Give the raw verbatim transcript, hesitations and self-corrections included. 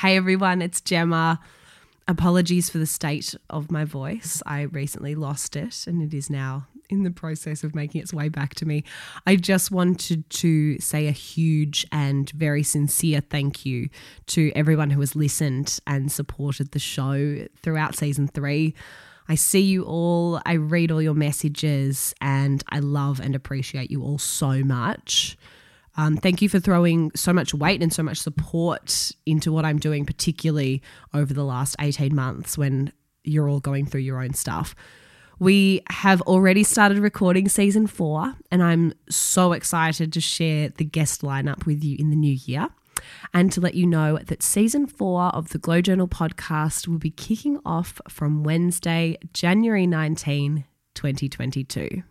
Hey everyone, it's Gemma. Apologies for the state of my voice. I recently lost it and it is now in the process of making its way back to me. I just wanted to say a huge and very sincere thank you to everyone who has listened and supported the show throughout season three. I see you all, I read all your messages, and I love and appreciate you all so much. Um, thank you for throwing so much weight and so much support into what I'm doing, particularly over the last eighteen months when you're all going through your own stuff. We have already started recording season four, and I'm so excited to share the guest lineup with you in the new year. And to let you know that season four of the Glow Journal podcast will be kicking off from Wednesday, January nineteenth, twenty twenty-two.